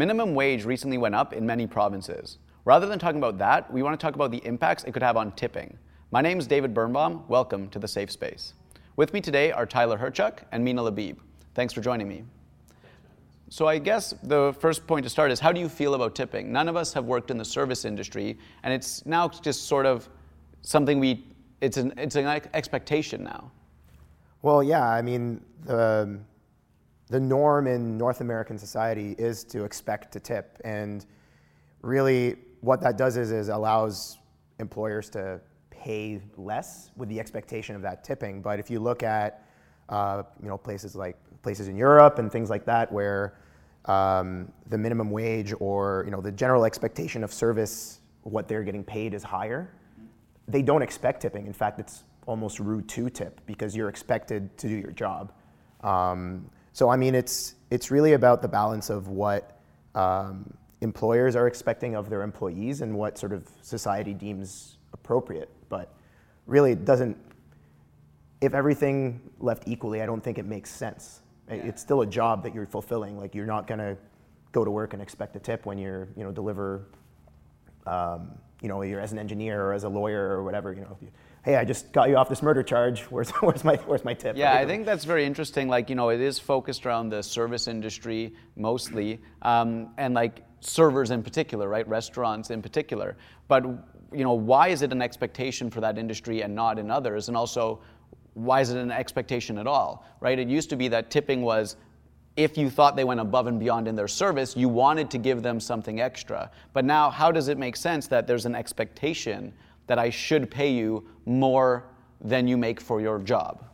Minimum wage recently went up in many provinces. Rather than talking about that, we want to talk about the impacts it could have on tipping. My name is David Birnbaum. Welcome to The Safe Space. With me today are Tyler Herchuk and Mina Labib. Thanks for joining me. So I guess the first point to start is, how do you feel about tipping? None of us have worked in the service industry, and it's now just sort of something it's an expectation now. Well, yeah, I mean, the norm in North American society is to expect to tip, and really what that does is allows employers to pay less with the expectation of that tipping. But if you look at places in Europe and things like that, where the minimum wage or the general expectation of service, what they're getting paid is higher, they don't expect tipping. In fact, it's almost rude to tip because you're expected to do your job. So I mean, it's really about the balance of what employers are expecting of their employees and what sort of society deems appropriate. But really, it doesn't. If everything left equally, I don't think it makes sense. Yeah. It's still a job that you're fulfilling. Like, you're not gonna go to work and expect a tip when you're, deliver, you're as an engineer or as a lawyer or whatever. Hey, I just got you off this murder charge. Where's my tip? Yeah, I think that's very interesting. It is focused around the service industry mostly, and servers in particular, right? Restaurants in particular. But why is it an expectation for that industry and not in others? And also, why is it an expectation at all, right? It used to be that tipping was, if you thought they went above and beyond in their service, you wanted to give them something extra. But now, how does it make sense that there's an expectation that I should pay you more than you make for your job?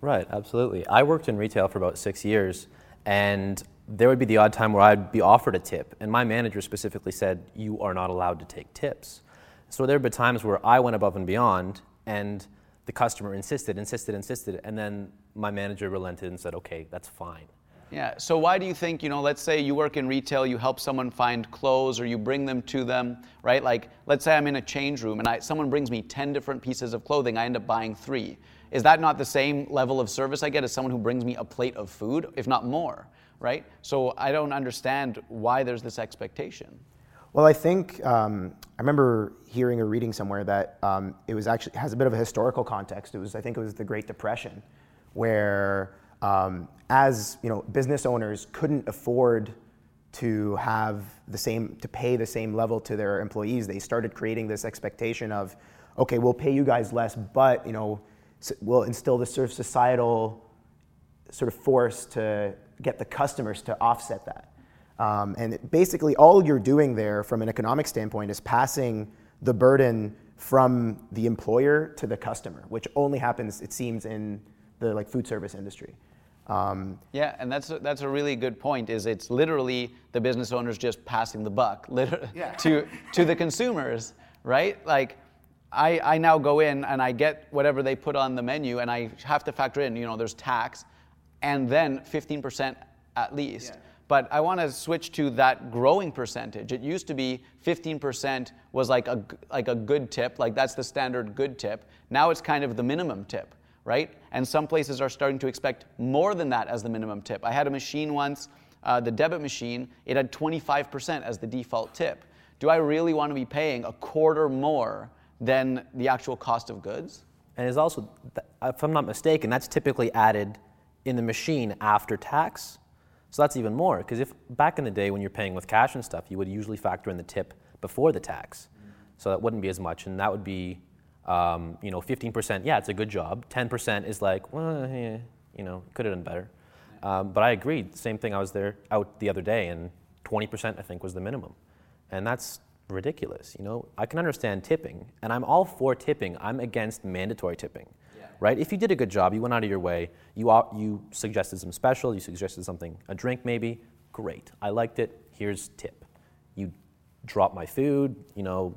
Right, absolutely. I worked in retail for about 6 years, and there would be the odd time where I'd be offered a tip, and my manager specifically said, you are not allowed to take tips. So there would be times where I went above and beyond, and the customer insisted, and then my manager relented and said, okay, that's fine. Yeah, so why do you think, let's say you work in retail, you help someone find clothes or you bring them to them, right? Let's say I'm in a change room and someone brings me 10 different pieces of clothing, I end up buying 3. Is that not the same level of service I get as someone who brings me a plate of food, if not more, right? So I don't understand why there's this expectation. Well, I think I remember hearing or reading somewhere that it was actually has a bit of a historical context. I think it was the Great Depression, where business owners couldn't afford to have to pay the same level to their employees. They started creating this expectation of, okay, we'll pay you guys less, but we'll instill this sort of societal sort of force to get the customers to offset that. And basically all you're doing there from an economic standpoint is passing the burden from the employer to the customer, which only happens, it seems, in the food service industry. Yeah, and that's a really good point, is it's literally the business owners just passing the buck to the consumers, right? I now go in and I get whatever they put on the menu, and I have to factor in, there's tax, and then 15% at least. Yeah. But I want to switch to that growing percentage. It used to be 15% was like a good tip, that's the standard good tip. Now it's kind of the minimum tip, right? And some places are starting to expect more than that as the minimum tip. I had a machine once, the debit machine, it had 25% as the default tip. Do I really want to be paying a quarter more than the actual cost of goods? And it's also, if I'm not mistaken, that's typically added in the machine after tax. So that's even more, because if back in the day when you're paying with cash and stuff, you would usually factor in the tip before the tax. So that wouldn't be as much, and that would be, 15%, yeah, it's a good job. 10% is could have done better. But I agreed, same thing, I was out the other day, and 20% I think was the minimum. And that's ridiculous, I can understand tipping, and I'm all for tipping. I'm against mandatory tipping. Right? If you did a good job, you went out of your way, you suggested some special, you suggested something, a drink maybe, great. I liked it, here's tip. You dropped my food,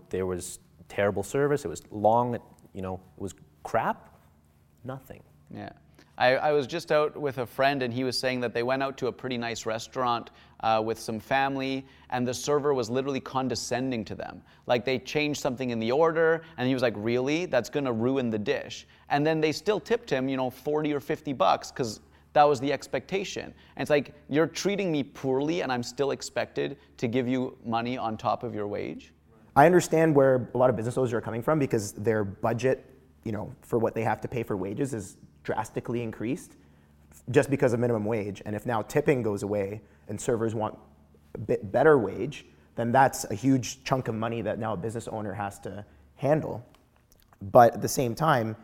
there was terrible service, it was long, it was crap, nothing. Yeah. I was just out with a friend, and he was saying that they went out to a pretty nice restaurant with some family, and the server was literally condescending to them. They changed something in the order, and he was like, really? That's going to ruin the dish. And then they still tipped him, $40 or $50, because That was the expectation. And it's like, you're treating me poorly and I'm still expected to give you money on top of your wage? I understand where a lot of business owners are coming from, because their budget, you know, for what they have to pay for wages is drastically increased just because of minimum wage. And if now tipping goes away and servers want a bit better wage, then that's a huge chunk of money that now a business owner has to handle. But at the same time,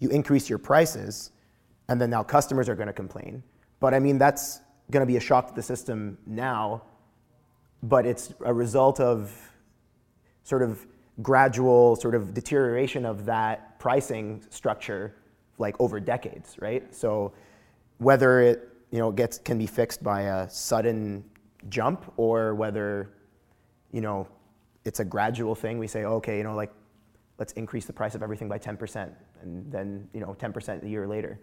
you increase your prices, and then now customers are going to complain. But I mean, that's going to be a shock to the system now, but it's a result of sort of gradual sort of deterioration of that pricing structure, like over decades, right? So whether it, you know, can be fixed by a sudden jump, or whether, you know, it's a gradual thing. We say, okay, you know, like, let's increase the price of everything by 10%, and then, you know, 10% a year later.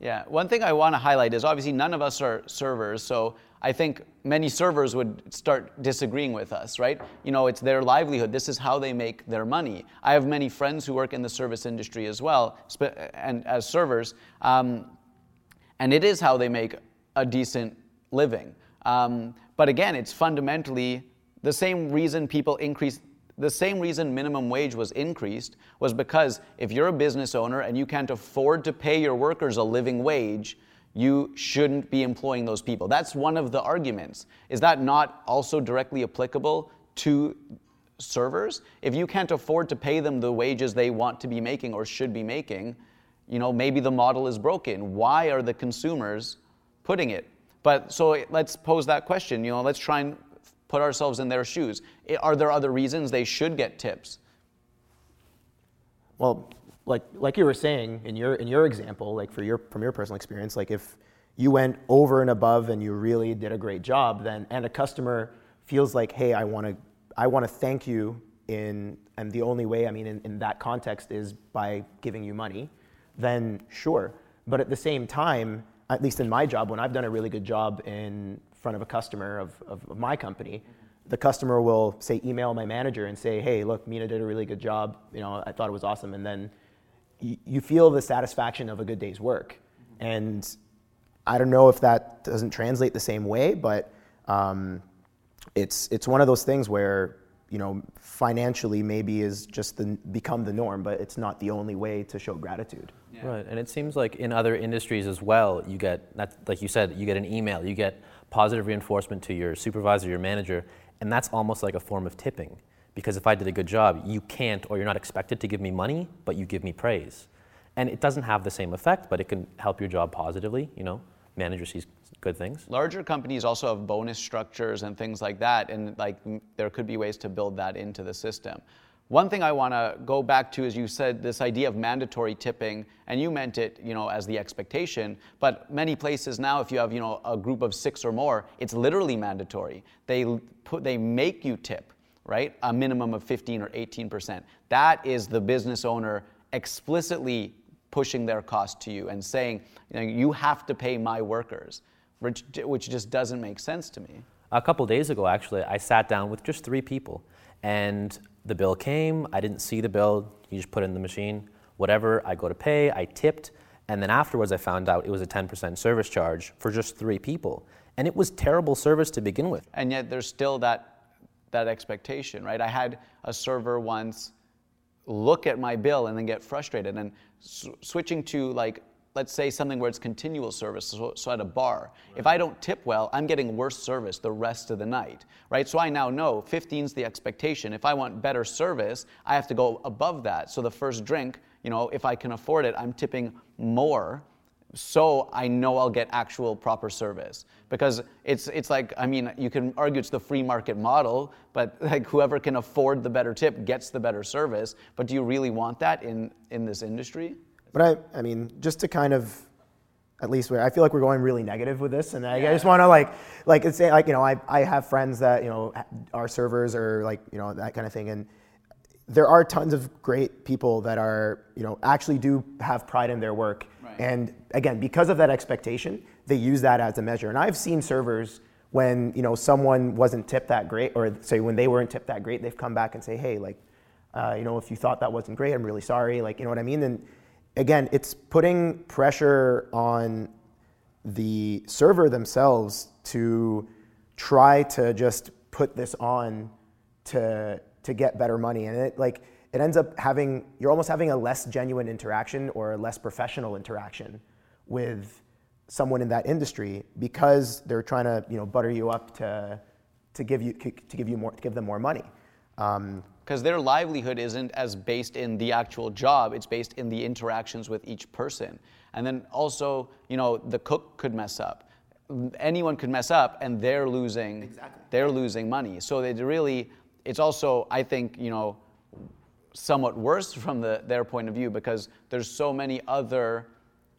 Yeah, one thing I want to highlight is obviously none of us are servers, so I think many servers would start disagreeing with us, right? You know, it's their livelihood. This is how they make their money. I have many friends who work in the service industry as well, and as servers, and it is how they make a decent living. But again, it's fundamentally the same reason people increase. The same reason minimum wage was increased was because if you're a business owner and you can't afford to pay your workers a living wage, you shouldn't be employing those people. That's one of the arguments. Is that not also directly applicable to servers? If you can't afford to pay them the wages they want to be making or should be making, you know, maybe the model is broken. Why are the consumers putting it? But so let's pose that question. You know, let's try and put ourselves in their shoes. Are there other reasons they should get tips? Well, like you were saying in your example, like from your personal experience, like if you went over and above and you really did a great job, then and a customer feels like, hey, I want to thank you in, and the only way, I mean, in that context is by giving you money, then sure. But at the same time, at least in my job, when I've done a really good job in front of a customer of my company, the customer will say, email my manager and say, hey, look, Mina did a really good job. You know, I thought it was awesome. And then you feel the satisfaction of a good day's work. And I don't know if that doesn't translate the same way, but it's one of those things where, you know, financially maybe is just become the norm, but it's not the only way to show gratitude. Yeah. Right, and it seems like in other industries as well, you get, like you said, you get an email, you get positive reinforcement to your supervisor, your manager, and that's almost like a form of tipping. Because if I did a good job, you can't, or you're not expected to give me money, but you give me praise. And it doesn't have the same effect, but it can help your job positively, you know? Manager sees good things. Larger companies also have bonus structures and things like that, and like there could be ways to build that into the system. One thing I want to go back to is you said this idea of mandatory tipping, and you meant it, you know, as the expectation, but many places now, if you have, you know, a group of 6 or more, it's literally mandatory. They make you tip, right? A minimum of 15 or 18%. That is the business owner explicitly pushing their cost to you and saying, you know, you have to pay my workers, which just doesn't make sense to me. A couple days ago, actually, I sat down with just 3 people, and the bill came, I didn't see the bill, you just put it in the machine, whatever, I go to pay, I tipped, and then afterwards I found out it was a 10% service charge for just 3 people. And it was terrible service to begin with. And yet there's still that expectation, right? I had a server once look at my bill and then get frustrated. And switching to, like, let's say something where it's continual service, so at a bar. Right. If I don't tip well, I'm getting worse service the rest of the night, right? So I now know 15's the expectation. If I want better service, I have to go above that. So the first drink, you know, if I can afford it, I'm tipping more, so I know I'll get actual proper service. Because it's like, I mean, you can argue it's the free market model, but like whoever can afford the better tip gets the better service. But do you really want that in this industry? But I mean, just to kind of, at least I feel like we're going really negative with this, and I just want to like say, like, you know, I have friends that, you know, are servers or like, you know, that kind of thing, and there are tons of great people that are, you know, actually do have pride in their work, right. And again, because of that expectation, they use that as a measure. And I've seen servers when, you know, someone wasn't tipped that great, or say when they weren't tipped that great, they've come back and say, hey, like, you know, if you thought that wasn't great, I'm really sorry, like, you know what I mean? And again, it's putting pressure on the server themselves to try to just put this on to get better money. And it ends up having, you're almost having a less genuine interaction or a less professional interaction with someone in that industry because they're trying to, butter you up to give them more money. Because their livelihood isn't as based in the actual job, it's based in the interactions with each person. And then also, the cook could mess up. Anyone could mess up and they're losing exactly. They're losing money. So it really, it's also, I think, somewhat worse from their point of view because there's so many other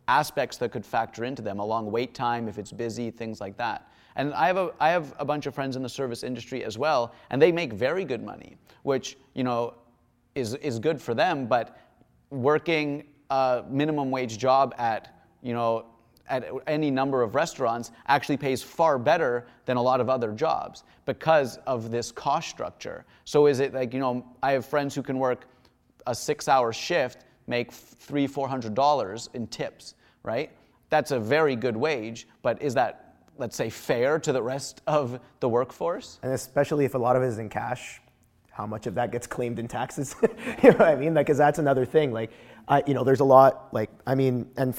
aspects that could factor into them, a long wait time, if it's busy, things like that. And I have a bunch of friends in the service industry as well, and they make very good money, which is good for them. But working a minimum wage job at any number of restaurants actually pays far better than a lot of other jobs because of this cost structure. So is it like, I have friends who can work a 6-hour shift, make $300-$400 in tips, right? That's a very good wage, but is that, let's say, fair to the rest of the workforce? And especially if a lot of it is in cash, how much of that gets claimed in taxes? You know what I mean? Like, 'cause that's another thing. Like, there's a lot, like, I mean, and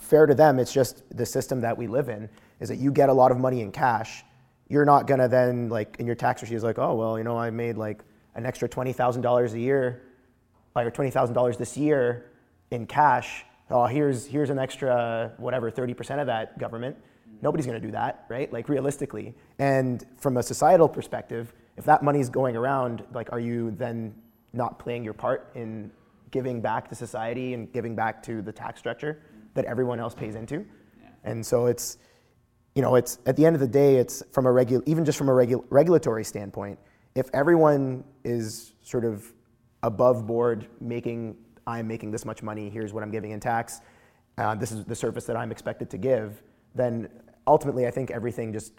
fair to them, it's just the system that we live in is that you get a lot of money in cash. You're not gonna then, like, in your tax receipt is like, oh, well, I made like an extra $20,000 a year, or $20,000 this year in cash. Oh, here's an extra, whatever, 30% of that, government. Nobody's gonna do that, right? Like, realistically. And from a societal perspective, if that money's going around, like, are you then not playing your part in giving back to society and giving back to the tax structure that everyone else pays into? Yeah. And so it's, it's at the end of the day, it's from a regulatory standpoint, if everyone is sort of above board I'm making this much money, here's what I'm giving in tax, this is the service that I'm expected to give, then ultimately I think everything just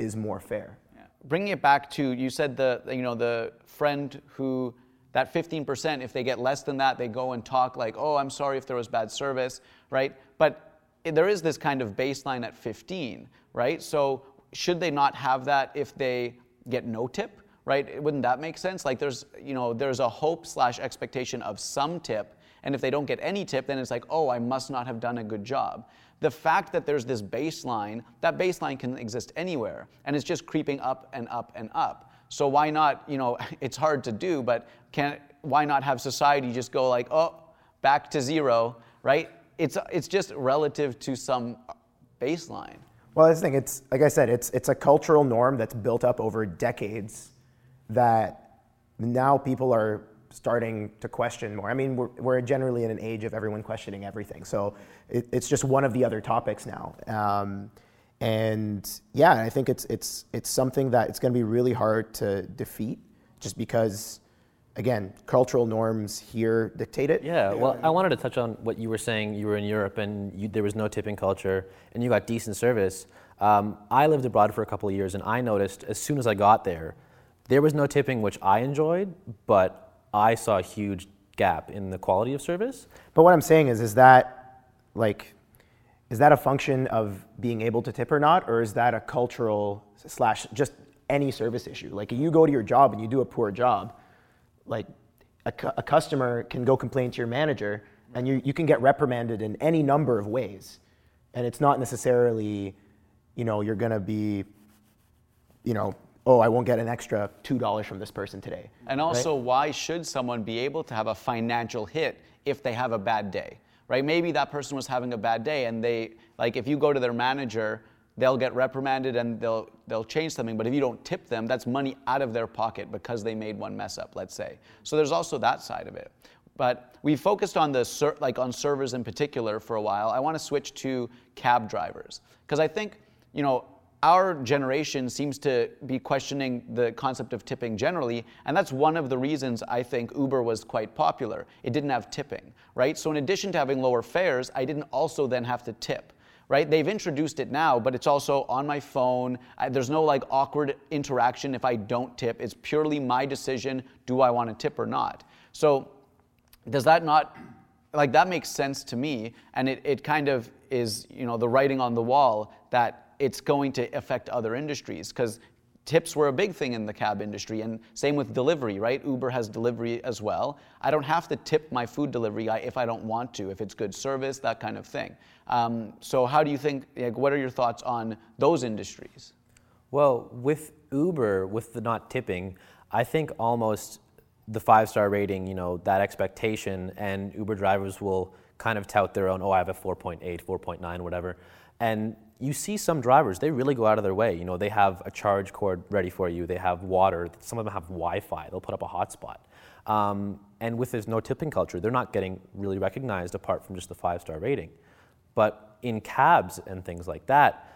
is more fair. Yeah. Bringing it back to, you said the friend who, that 15%, if they get less than that, they go and talk like, oh, I'm sorry if there was bad service, right? But there is this kind of baseline at 15, right? So should they not have that if they get no tip, right? Wouldn't that make sense? Like there's a hope/expectation of some tip, and if they don't get any tip, then it's like, oh, I must not have done a good job. The fact that there's this baseline, that baseline can exist anywhere, and it's just creeping up and up and up. So why not, it's hard to do, but why not have society just go like, oh, back to zero, right? It's just relative to some baseline. Well, that's the thing. It's like I said, it's a cultural norm that's built up over decades that now people are starting to question more. I mean, we're generally in an age of everyone questioning everything. So it's just one of the other topics now. And yeah, I think it's something that it's going to be really hard to defeat, just because, again, cultural norms here dictate it. Yeah, well, I wanted to touch on what you were saying. You were in Europe and there was no tipping culture and you got decent service. I lived abroad for a couple of years and I noticed as soon as I got there, there was no tipping, which I enjoyed, but I saw a huge gap in the quality of service. But what I'm saying is that, like, is that a function of being able to tip or not? Or is that a cultural / just any service issue? Like, you go to your job and you do a poor job, like a customer can go complain to your manager and you can get reprimanded in any number of ways. And it's not necessarily, you're gonna be, oh, I won't get an extra $2 from this person today. And also, right? Why should someone be able to have a financial hit if they have a bad day? Right? Maybe that person was having a bad day, and they, like, if you go to their manager, they'll get reprimanded and they'll change something. But if you don't tip them, that's money out of their pocket because they made one mess up, let's say. So there's also that side of it. But we focused on on servers in particular for a while. I want to switch to cab drivers because I think, our generation seems to be questioning the concept of tipping generally, and that's one of the reasons I think Uber was quite popular. It didn't have tipping, right? So in addition to having lower fares, I didn't also then have to tip, right? They've introduced it now, but it's also on my phone. There's no like awkward interaction if I don't tip. It's purely my decision, do I want to tip or not? So does that not like that makes sense to me, and it kind of is, you know, the writing on the wall that it's going to affect other industries, because tips were a big thing in the cab industry, and same with delivery, right? Uber has delivery as well. I don't have to tip my food delivery guy if I don't want to, if it's good service, that kind of thing. So how do you think, like, what are your thoughts on those industries? Well, with Uber, with the not tipping, I think almost the 5-star rating, you know, that expectation, and Uber drivers will kind of tout their own, oh, I have a 4.8, 4.9, whatever. And you see some drivers, they really go out of their way. You know, they have a charge cord ready for you. They have water. Some of them have Wi-Fi. They'll put up a hotspot. And with this no tipping culture, they're not getting really recognized apart from just the 5-star rating. But in cabs and things like that,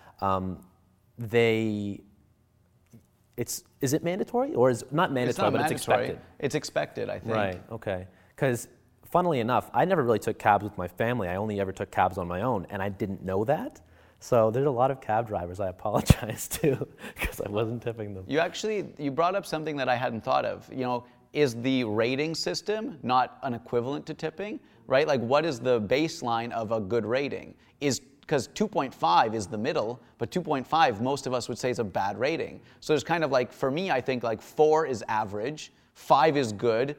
is it mandatory, or is not mandatory? It's not mandatory, but it's expected. It's expected, I think. Right. Okay. Because funnily enough, I never really took cabs with my family. I only ever took cabs on my own, and I didn't know that. So there's a lot of cab drivers I apologize to because I wasn't tipping them. You brought up something that I hadn't thought of. You know, is the rating system not an equivalent to tipping, right? Like, what is the baseline of a good rating? Because 2.5 is the middle, but 2.5 most of us would say is a bad rating. So there's kind of like, for me, I think like 4 is average, 5 is good,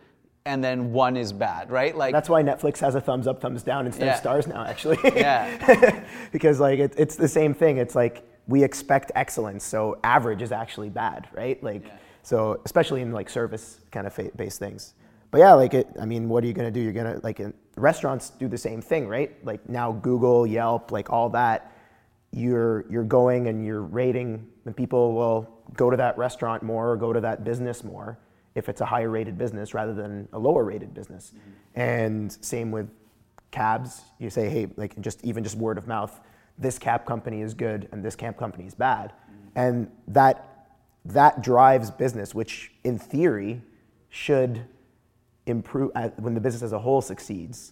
and then 1 is bad, right? Like, that's why Netflix has a thumbs up, thumbs down instead of stars now, actually. Yeah. Because like it's the same thing. It's like we expect excellence, so average is actually bad, right? Like so, especially in like service kind of based things. But yeah, like what are you gonna do? You're gonna restaurants do the same thing, right? Like now Google, Yelp, like all that, you're going and you're rating, and people will go to that restaurant more or go to that business more if it's a higher rated business rather than a lower rated business. Mm-hmm. And same with cabs, you say, hey, like just word of mouth, this cab company is good and this cab company is bad. Mm-hmm. And that drives business, which in theory should improve when the business as a whole succeeds,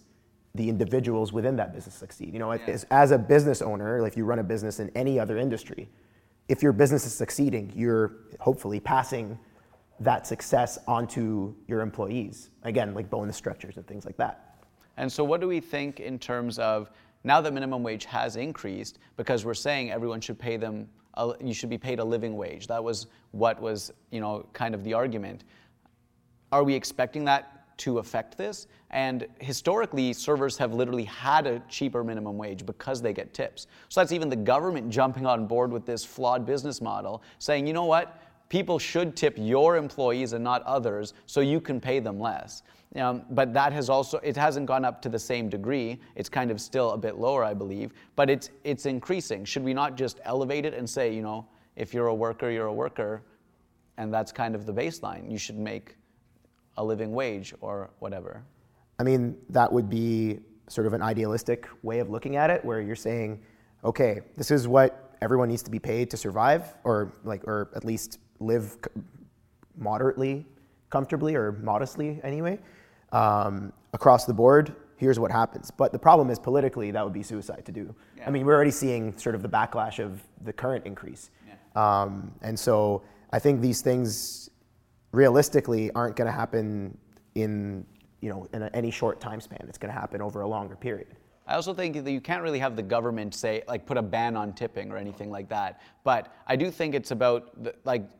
the individuals within that business succeed. You know, as a business owner, like if you run a business in any other industry, if your business is succeeding, you're hopefully passing that success onto your employees. Again, like bonus structures and things like that. And so what do we think in terms of, now that minimum wage has increased, because we're saying everyone should pay them, you should be paid a living wage. That was what was, you know, kind of the argument. Are we expecting that to affect this? And historically, servers have literally had a cheaper minimum wage because they get tips. So that's even the government jumping on board with this flawed business model, saying, you know what, people should tip your employees and not others so you can pay them less. But that has also, it hasn't gone up to the same degree. It's kind of still a bit lower, I believe, but it's increasing. Should we not just elevate it and say, you know, if you're a worker, you're a worker, and that's kind of the baseline. You should make a living wage or whatever? I mean, that would be sort of an idealistic way of looking at it, where you're saying, okay, this is what everyone needs to be paid to survive, or at least live moderately, comfortably, or modestly anyway, across the board. Here's what happens. But the problem is politically, that would be suicide to do. Yeah. I mean, we're already seeing sort of the backlash of the current increase. Yeah. And so I think these things realistically aren't going to happen in any short time span. It's going to happen over a longer period. I also think that you can't really have the government say, like, put a ban on tipping or anything like that. But I do think it's about,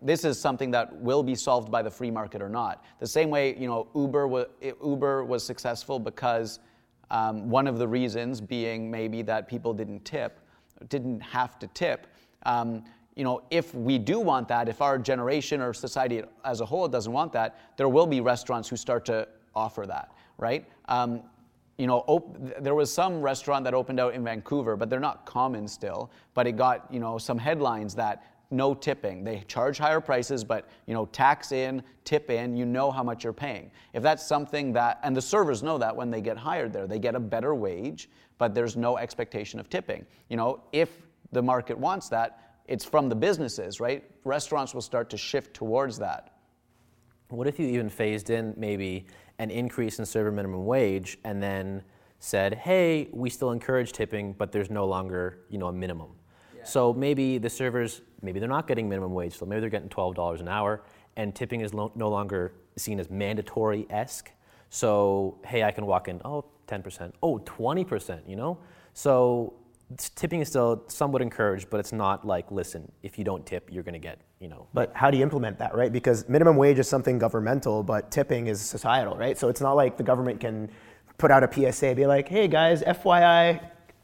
this is something that will be solved by the free market or not. The same way, you know, Uber was successful because one of the reasons being maybe that people didn't have to tip. You know, if we do want that, if our generation or society as a whole doesn't want that, there will be restaurants who start to offer that, right? There was some restaurant that opened out in Vancouver, but they're not common still, but it got, you know, some headlines that no tipping. They charge higher prices, but, you know, tax in, tip in, you know how much you're paying. If that's something that, and the servers know that when they get hired there, they get a better wage, but there's no expectation of tipping. You know, if the market wants that, it's from the businesses, right? Restaurants will start to shift towards that. What if you even phased in maybe an increase in server minimum wage and then said, hey, we still encourage tipping, but there's no longer, you know, a minimum. Yeah. So maybe the servers, maybe they're not getting minimum wage, so maybe they're getting $12 an hour, and tipping is no longer seen as mandatory-esque. So, hey, I can walk in, oh, 10%, 20%, you know? So tipping is still somewhat encouraged, but it's not like, listen, if you don't tip, you're going to get, you know. But how do you implement that, right? Because minimum wage is something governmental, but tipping is societal, right? So it's not like the government can put out a PSA, be like, hey guys, FYI,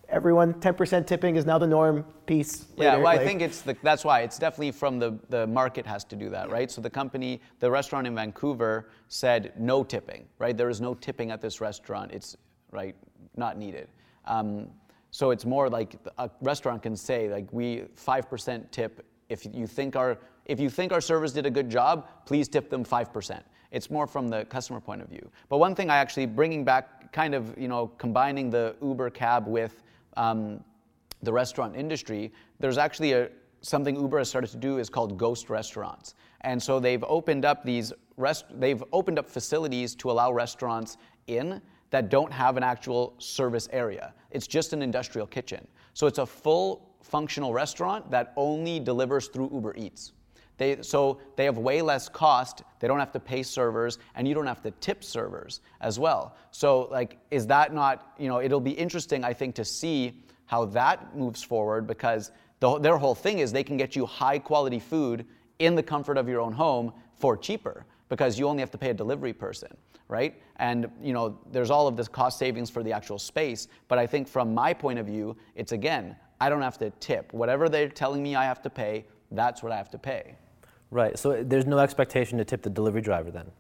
everyone, 10% tipping is now the norm, peace. Later. Yeah, well, I think it's that's why. It's definitely from the market has to do that, right? So the company, the restaurant in Vancouver said no tipping, right? There is no tipping at this restaurant. It's, right, not needed. So it's more like a restaurant can say, like, we 5% tip. If you think our servers did a good job, please tip them 5%. It's more from the customer point of view. But one thing I actually, bringing back, kind of, you know, combining the Uber cab with the restaurant industry, there's actually something Uber has started to do is called ghost restaurants. And so they've opened up facilities to allow restaurants in that don't have an actual service area. It's just an industrial kitchen. So it's a full functional restaurant that only delivers through Uber Eats. So they have way less cost. They don't have to pay servers, and you don't have to tip servers as well. So, like, is that not, you know, it'll be interesting, I think, to see how that moves forward, because their whole thing is they can get you high quality food in the comfort of your own home for cheaper, because you only have to pay a delivery person, right? And, you know, there's all of this cost savings for the actual space, but I think from my point of view, it's, again, I don't have to tip. Whatever they're telling me I have to pay, that's what I have to pay. Right, so there's no expectation to tip the delivery driver then?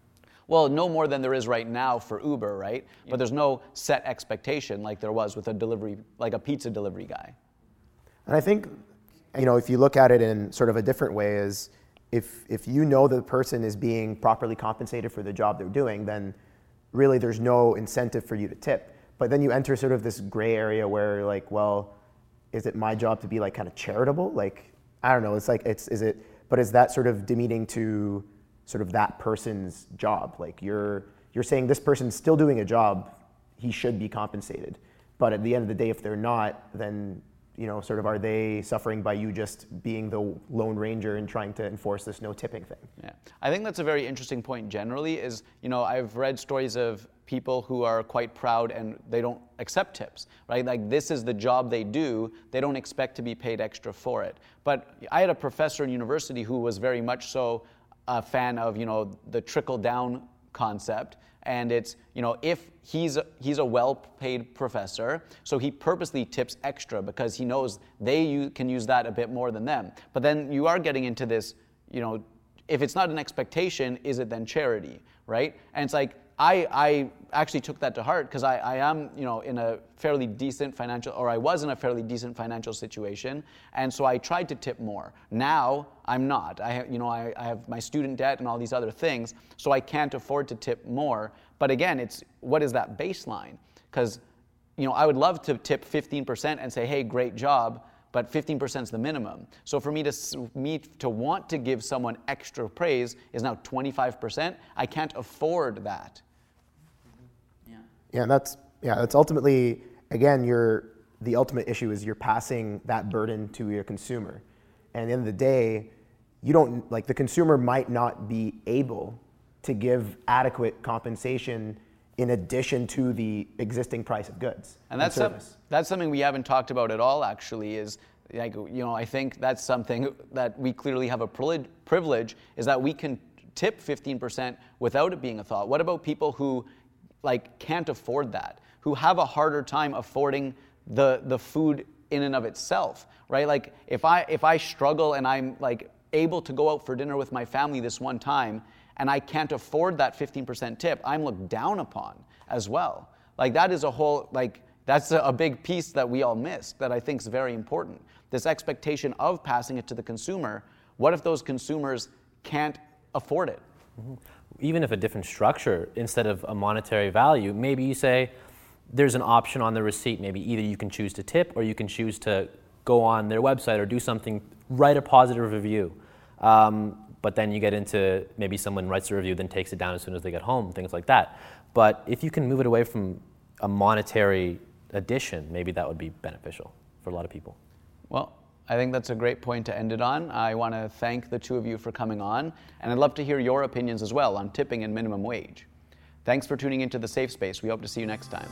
Well, no more than there is right now for Uber, right? Yeah. But there's no set expectation like there was with a pizza delivery guy. And I think, you know, if you look at it in sort of a different way is, if you know the person is being properly compensated for the job they're doing, then really there's no incentive for you to tip. But then you enter sort of this gray area where, like, well, is it my job to be, like, kind of charitable? Like, I don't know, it's like, but is that sort of demeaning to sort of that person's job? Like, you're saying this person's still doing a job, he should be compensated. But at the end of the day, if they're not, then, you know, sort of, are they suffering by you just being the lone ranger and trying to enforce this no tipping thing? Yeah, I think that's a very interesting point generally is, you know, I've read stories of people who are quite proud and they don't accept tips, right? Like, this is the job they do. They don't expect to be paid extra for it. But I had a professor in university who was very much so a fan of, you know, the trickle down concept. And it's, you know, if he's a well-paid professor, so he purposely tips extra because he knows they can use that a bit more than them. But then you are getting into this, you know, if it's not an expectation, is it then charity, right? And it's like, I actually took that to heart because I am, you know, I was in a fairly decent financial situation, and so I tried to tip more. Now I'm not. I have my student debt and all these other things, so I can't afford to tip more. But again, it's what is that baseline? Because, you know, I would love to tip 15% and say, hey, great job, but 15% is the minimum. So for me to want to give someone extra praise is now 25%. I can't afford that. Yeah, that's ultimately, again, the ultimate issue is you're passing that burden to your consumer. And at the end of the day, you don't, like, the consumer might not be able to give adequate compensation in addition to the existing price of goods. And that's something we haven't talked about at all, actually, is, like, you know, I think that's something that we clearly have a privilege is that we can tip 15% without it being a thought. What about people who, like, can't afford that, who have a harder time affording the food in and of itself, right? Like, if I struggle and I'm, like, able to go out for dinner with my family this one time and I can't afford that 15% tip, I'm looked down upon as well. Like, that is a whole, like, that's a big piece that we all missed that I think is very important. This expectation of passing it to the consumer, what if those consumers can't afford it? Mm-hmm. Even if a different structure, instead of a monetary value, maybe you say there's an option on the receipt, maybe either you can choose to tip or you can choose to go on their website or do something, write a positive review. But then you get into maybe someone writes a review, then takes it down as soon as they get home, things like that. But if you can move it away from a monetary addition, maybe that would be beneficial for a lot of people. Well, I think that's a great point to end it on. I want to thank the two of you for coming on, and I'd love to hear your opinions as well on tipping and minimum wage. Thanks for tuning into The Safe Space. We hope to see you next time.